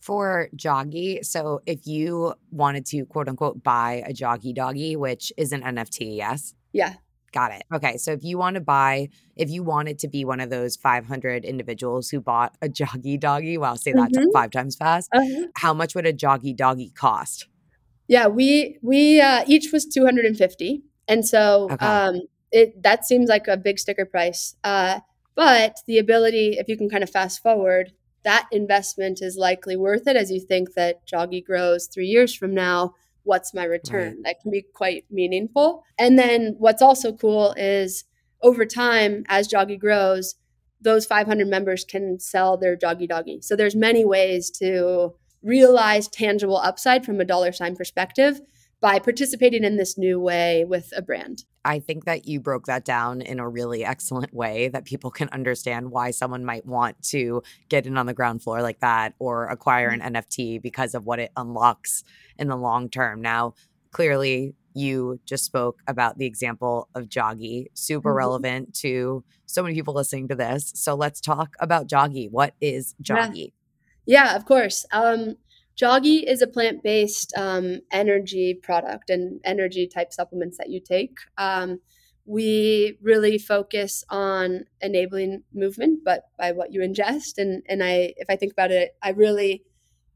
For Joggy, so if you wanted to, quote unquote, buy a Joggy doggy, which is an N F T, yes? Yeah. Got it. Okay. So if you want to buy, if you wanted to be one of those five hundred individuals who bought a Joggy doggy, well, I'll say that mm-hmm. five times fast, uh-huh. how much would a Joggy doggy cost? Yeah, we, we uh, each was two hundred fifty. And so okay. um, it that seems like a big sticker price. Uh, but the ability, if you can kind of fast forward, that investment is likely worth it as you think that Joggy grows three years from now. What's my return? Right. That can be quite meaningful. And then what's also cool is over time, as Joggy grows, those five hundred members can sell their Joggy doggy. So there's many ways to realize tangible upside from a dollar sign perspective by participating in this new way with a brand. I think that you broke that down in a really excellent way that people can understand why someone might want to get in on the ground floor like that or acquire an N F T because of what it unlocks in the long term. Now, clearly, you just spoke about the example of Joggy, super mm-hmm. relevant to so many people listening to this. So let's talk about Joggy. What is Joggy? Yeah, yeah of course. Um, Joggy is a plant-based um, energy product and energy type supplements that you take. Um, we really focus on enabling movement, but by what you ingest. And and I, if I think about it, I really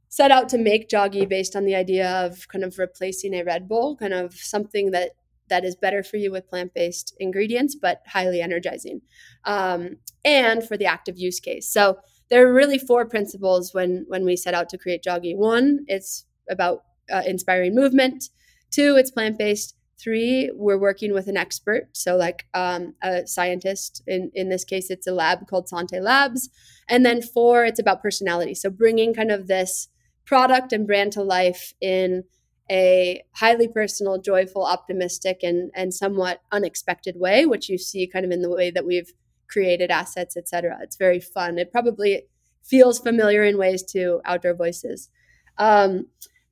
set out to make Joggy based on the idea of kind of replacing a Red Bull, kind of something that that is better for you with plant-based ingredients, but highly energizing, um, and for the active use case. So there are really four principles when when we set out to create Joggy. One, it's about uh, inspiring movement. Two, it's plant-based. Three, we're working with an expert, so like um, a scientist. In, in this case, it's a lab called Sante Labs. And then four, it's about personality. So bringing kind of this product and brand to life in a highly personal, joyful, optimistic, and and somewhat unexpected way, which you see kind of in the way that we've created assets, et cetera. It's very fun. It probably feels familiar in ways to Outdoor Voices. Um,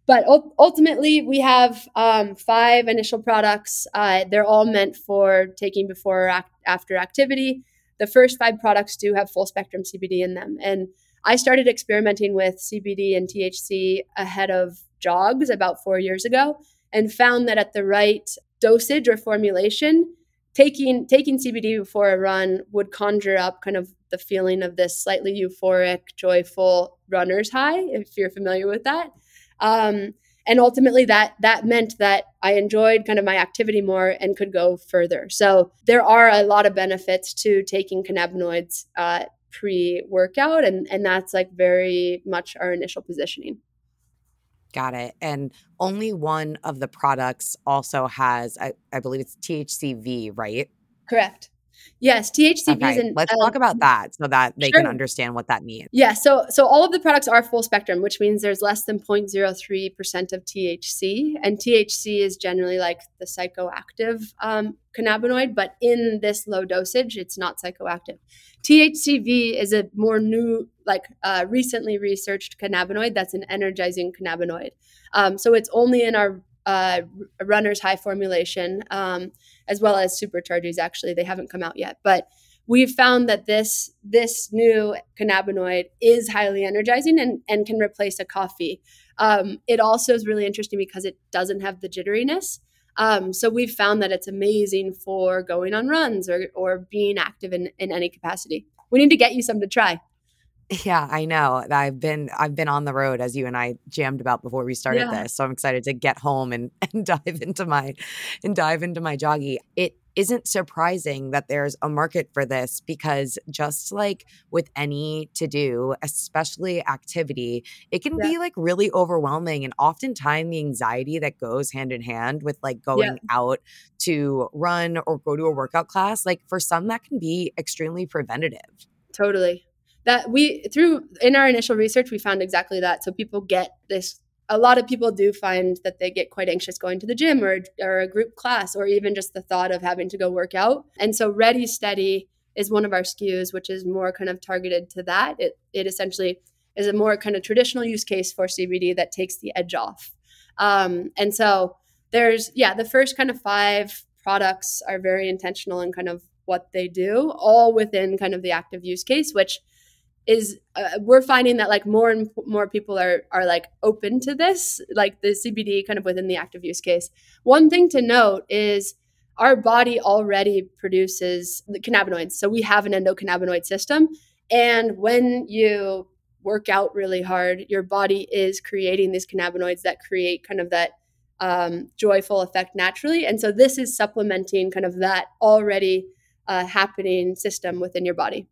but u- ultimately, we have um, five initial products. Uh, they're all meant for taking before or act- after activity. The first five products do have full spectrum C B D in them. And I started experimenting with C B D and T H C ahead of jogs about four years ago and found that at the right dosage or formulation, Taking taking C B D before a run would conjure up kind of the feeling of this slightly euphoric, joyful runner's high, if you're familiar with that. Um, and ultimately, that that meant that I enjoyed kind of my activity more and could go further. So there are a lot of benefits to taking cannabinoids uh, pre-workout, and and that's like very much our initial positioning. Got it. And only one of the products also has, I, I believe it's T H C V, right? Correct. Yes, T H C V. Okay. Is an, Let's um, talk about that so that they sure. can understand what that means. Yeah. So so all of the products are full spectrum, which means there's less than zero point zero three percent of T H C. And T H C is generally like the psychoactive um, cannabinoid, but in this low dosage, it's not psychoactive. T H C V is a more new, like uh, recently researched cannabinoid that's an energizing cannabinoid. Um, so it's only in our Uh, runner's high formulation, um, as well as superchargers. Actually, they haven't come out yet, but we've found that this this new cannabinoid is highly energizing and, and can replace a coffee. Um, it also is really interesting because it doesn't have the jitteriness. Um, so we've found that it's amazing for going on runs or or being active in, in any capacity. We need to get you some to try. Yeah, I know. I've been I've been on the road, as you and I jammed about before we started yeah. this. So I'm excited to get home and, and dive into my and dive into my Joggy. It isn't surprising that there's a market for this because just like with any to-do, especially activity, it can yeah. be like really overwhelming. And oftentimes the anxiety that goes hand in hand with like going yeah. out to run or go to a workout class, like for some that can be extremely preventative. Totally. That we, through, in our initial research, we found exactly that. So people get this, a lot of people do find that they get quite anxious going to the gym or, or a group class, or even just the thought of having to go work out. And so Ready Steady is one of our S K Us, which is more kind of targeted to that. It, it essentially is a more kind of traditional use case for C B D that takes the edge off. Um, and so there's, yeah, the first kind of five products are very intentional in kind of what they do, all within kind of the active use case, which is uh, we're finding that like more and more people are are like open to this, like the C B D kind of within the active use case. One thing to note is our body already produces the cannabinoids. So we have an endocannabinoid system. And when you work out really hard, your body is creating these cannabinoids that create kind of that um, joyful effect naturally. And so this is supplementing kind of that already uh, happening system within your body.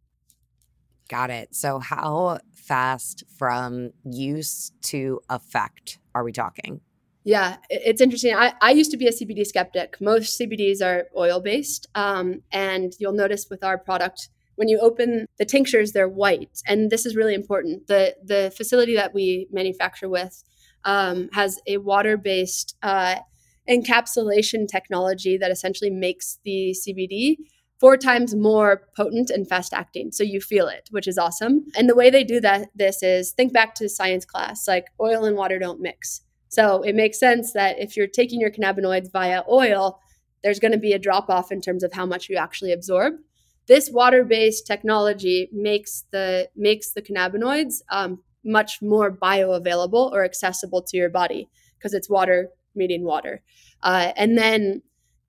Got it. So how fast from use to effect are we talking? Yeah, it's interesting. I, I used to be a C B D skeptic. Most C B Ds are oil-based. Um, and you'll notice with our product, when you open the tinctures, they're white. And this is really important. The the facility that we manufacture with um, has a water-based uh, encapsulation technology that essentially makes the C B D four times more potent and fast-acting. So you feel it, which is awesome. And the way they do that, this is, think back to science class, like oil and water don't mix. So it makes sense that if you're taking your cannabinoids via oil, there's going to be a drop-off in terms of how much you actually absorb. This water-based technology makes the makes the cannabinoids um, much more bioavailable or accessible to your body because it's water meeting water. Uh, and then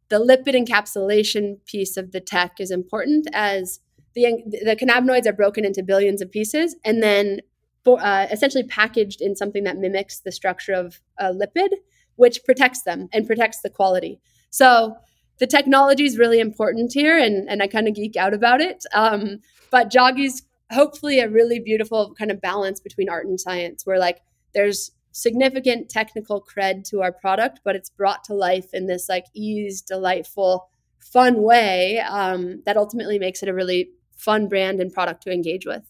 the lipid encapsulation piece of the tech is important, as the the cannabinoids are broken into billions of pieces and then for, uh, essentially packaged in something that mimics the structure of a lipid, which protects them and protects the quality. So the technology is really important here, and, and I kind of geek out about it. Um, but Joggy's hopefully a really beautiful kind of balance between art and science, where like there's significant technical cred to our product, but it's brought to life in this like ease, delightful, fun way um, that ultimately makes it a really fun brand and product to engage with.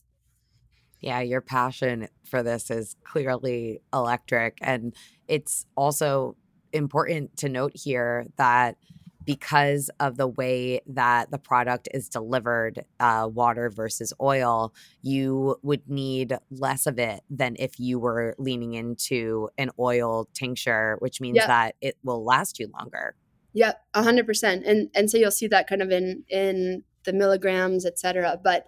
Yeah, your passion for this is clearly electric. And it's also important to note here that because of the way that the product is delivered, uh, water versus oil, you would need less of it than if you were leaning into an oil tincture, which means yep. that it will last you longer. Yeah, one hundred percent. And and so you'll see that kind of in, in the milligrams, et cetera. But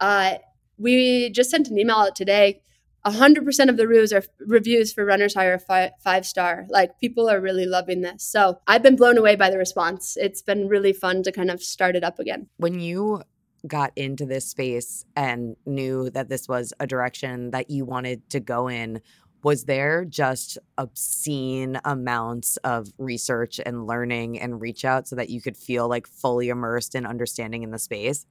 uh, we just sent an email out today. one hundred percent of the reviews are reviews for Runner's High are fi- five star. Like, people are really loving this. So I've been blown away by the response. It's been really fun to kind of start it up again. When you got into this space and knew that this was a direction that you wanted to go in, was there just obscene amounts of research and learning and reach out so that you could feel like fully immersed in understanding in the space?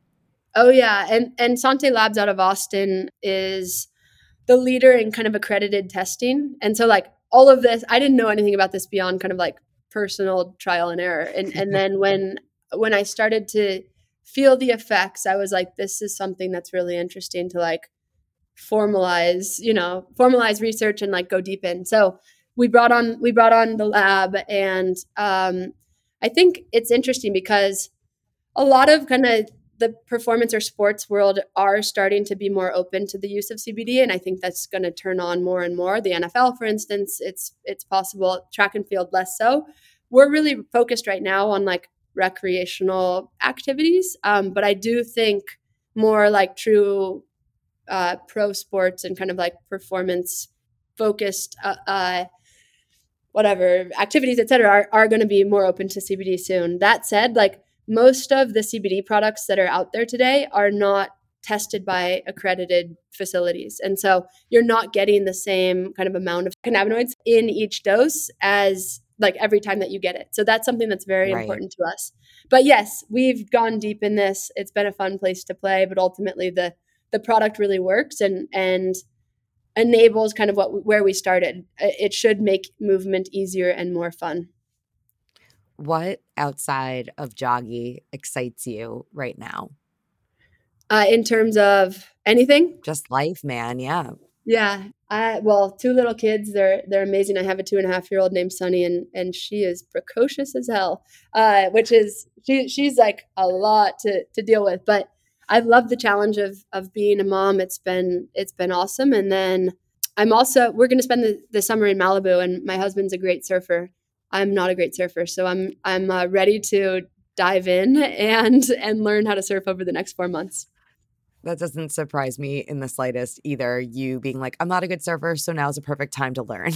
Oh, yeah. And, and Sante Labs out of Austin is the leader in kind of accredited testing. And so like all of this, I didn't know anything about this beyond kind of like personal trial and error. And and then when when I started to feel the effects, I was like, this is something that's really interesting to like formalize, you know, formalize research and like go deep in. So we brought on we brought on the lab, and um, I think it's interesting because a lot of kind of the performance or sports world are starting to be more open to the use of C B D. And I think that's going to turn on more and more. The N F L, for instance, it's it's possible. Track and field, less so. We're really focused right now on like recreational activities. Um, but I do think more like true uh, pro sports and kind of like performance focused uh, uh, whatever activities, et cetera, are, are going to be more open to C B D soon. That said, like, most of the C B D products that are out there today are not tested by accredited facilities. And so you're not getting the same kind of amount of cannabinoids in each dose as like every time that you get it. So that's something that's very right. important to us. But yes, we've gone deep in this. It's been a fun place to play, but ultimately the the product really works and and enables kind of what where we started. It should make movement easier and more fun. What outside of Joggy excites you right now? Uh, in terms of anything? Just life, man. Yeah. Yeah. I, well, two little kids. They're they're amazing. I have a two and a half year old named Sonny, and and she is precocious as hell, uh, which is she she's like a lot to to deal with. But I love the challenge of of being a mom. It's been it's been awesome. And then I'm also we're going to spend the, the summer in Malibu, and my husband's a great surfer. I'm not a great surfer, so I'm I'm uh, ready to dive in and and learn how to surf over the next four months. That doesn't surprise me in the slightest either. You being like, I'm not a good surfer, so now's a perfect time to learn.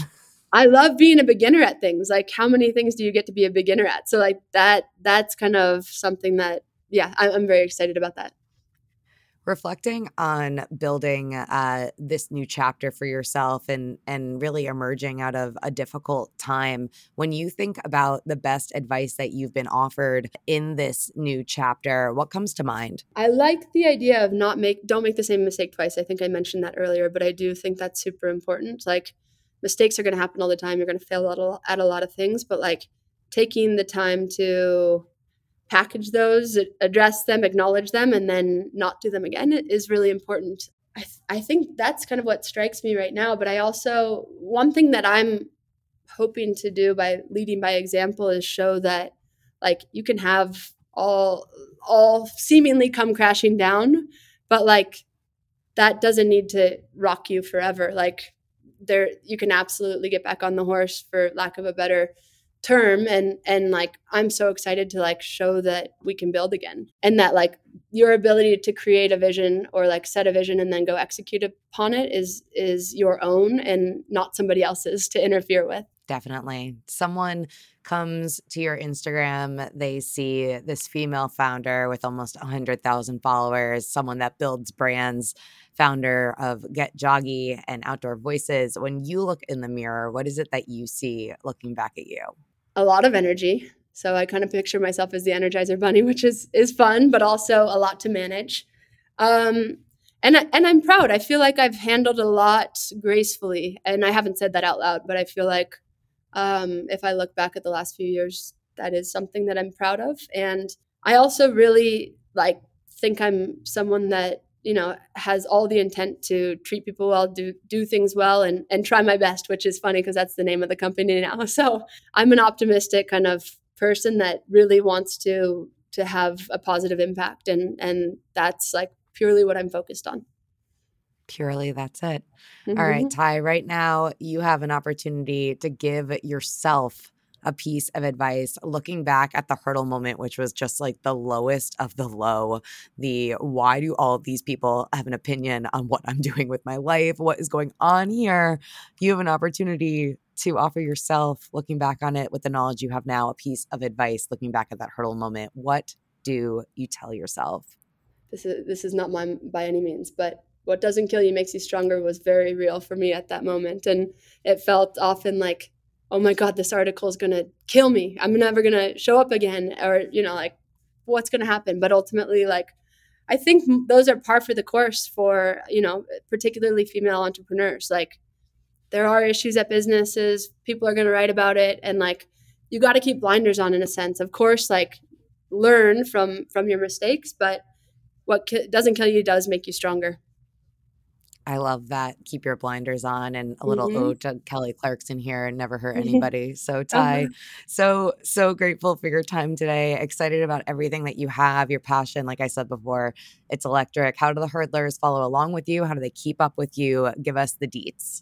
I love being a beginner at things. Like, how many things do you get to be a beginner at? So like that, that's kind of something that, yeah, I, I'm very excited about that. Reflecting on building uh, this new chapter for yourself and and really emerging out of a difficult time, when you think about the best advice that you've been offered in this new chapter, what comes to mind? I like the idea of not make don't make the same mistake twice. I think I mentioned that earlier, but I do think that's super important. Like, mistakes are going to happen all the time. You're going to fail at a lot of things, but like taking the time to package those, address them, acknowledge them, and then not do them again is really important. I, th- I think that's kind of what strikes me right now. But I also, one thing that I'm hoping to do by leading by example is show that like you can have all, all seemingly come crashing down, but like that doesn't need to rock you forever. Like there, you can absolutely get back on the horse, for lack of a better term. And, and like, I'm so excited to like show that we can build again, and that like your ability to create a vision or like set a vision and then go execute upon it is, is your own and not somebody else's to interfere with. Definitely. Someone comes to your Instagram, they see this female founder with almost one hundred thousand followers, someone that builds brands, founder of Get Joggy and Outdoor Voices. When you look in the mirror, what is it that you see looking back at you? A lot of energy. So I kind of picture myself as the Energizer Bunny, which is is fun, but also a lot to manage. Um, and, I, and I'm proud. I feel like I've handled a lot gracefully. And I haven't said that out loud, but I feel like um, if I look back at the last few years, that is something that I'm proud of. And I also really like think I'm someone that, you know, has all the intent to treat people well, do do things well, and and try my best, which is funny because that's the name of the company now. So I'm an optimistic kind of person that really wants to to have a positive impact, and and that's like purely what I'm focused on. Purely, that's it. Mm-hmm. All right, Ty, right now you have an opportunity to give yourself a piece of advice looking back at the hurdle moment, which was just like the lowest of the low. The why do all of these people have an opinion on what I'm doing with my life? What is going on here? You have an opportunity to offer yourself, looking back on it with the knowledge you have now, a piece of advice looking back at that hurdle moment. What do you tell yourself? This is this is not mine by any means, but what doesn't kill you makes you stronger was very real for me at that moment. And it felt often like, oh my God, this article is going to kill me. I'm never going to show up again, or, you know, like what's going to happen. But ultimately, like, I think those are par for the course for, you know, particularly female entrepreneurs. Like there are issues at businesses. People are going to write about it. And like, you got to keep blinders on in a sense. Of course, like learn from, from your mistakes, but what ki- doesn't kill you does make you stronger. I love that. Keep your blinders on, and a little mm-hmm. ode to Kelly Clarkson here, and never hurt anybody. So Ty, uh-huh. so, so grateful for your time today. Excited about everything that you have, your passion. Like I said before, it's electric. How do the hurdlers follow along with you? How do they keep up with you? Give us the deets.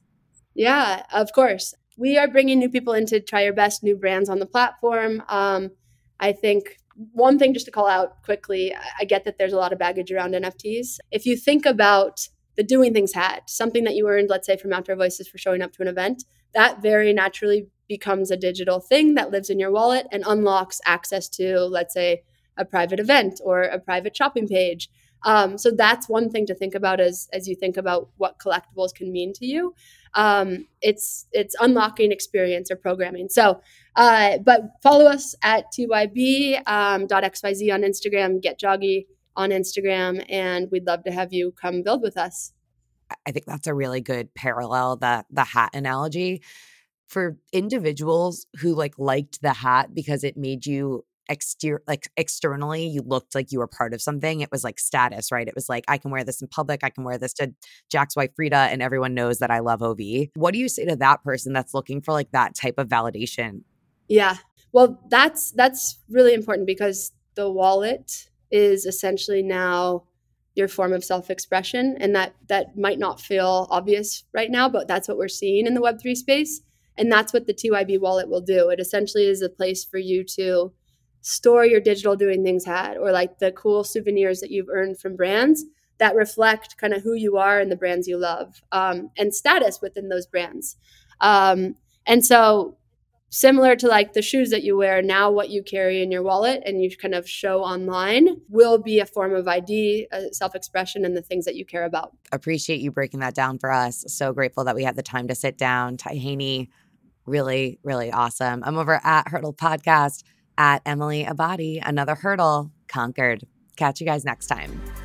Yeah, of course. We are bringing new people into Try Your Best, new brands on the platform. Um, I think one thing just to call out quickly, I get that there's a lot of baggage around N F Ts. If you think about the doing things hat, something that you earned, let's say from Outdoor Voices for showing up to an event, that very naturally becomes a digital thing that lives in your wallet and unlocks access to, let's say, a private event or a private shopping page. Um, so that's one thing to think about as as you think about what collectibles can mean to you. Um, it's it's unlocking experience or programming. So, uh, but follow us at tyb dot xyz um, on Instagram, Get Joggy on Instagram, and we'd love to have you come build with us. I think that's a really good parallel, the the hat analogy. For individuals who like liked the hat because it made you exter- like externally, you looked like you were part of something. It was like status, right? It was like, I can wear this in public. I can wear this to Jack's wife, Frida, and everyone knows that I love O V. What do you say to that person that's looking for like that type of validation? Yeah, well, that's that's really important because the wallet is essentially now your form of self-expression. And that that might not feel obvious right now, but that's what we're seeing in the web three space. And that's what the T Y B wallet will do. It essentially is a place for you to store your digital doing things hat, or like the cool souvenirs that you've earned from brands that reflect kind of who you are and the brands you love, um, and status within those brands. Um, and so similar to like the shoes that you wear, now what you carry in your wallet and you kind of show online will be a form of I D, uh, self-expression, and the things that you care about. Appreciate you breaking that down for us. So grateful that we had the time to sit down. Ty Haney, really, really awesome. I'm over at Hurdle Podcast, at Emily Abaté, another hurdle conquered. Catch you guys next time.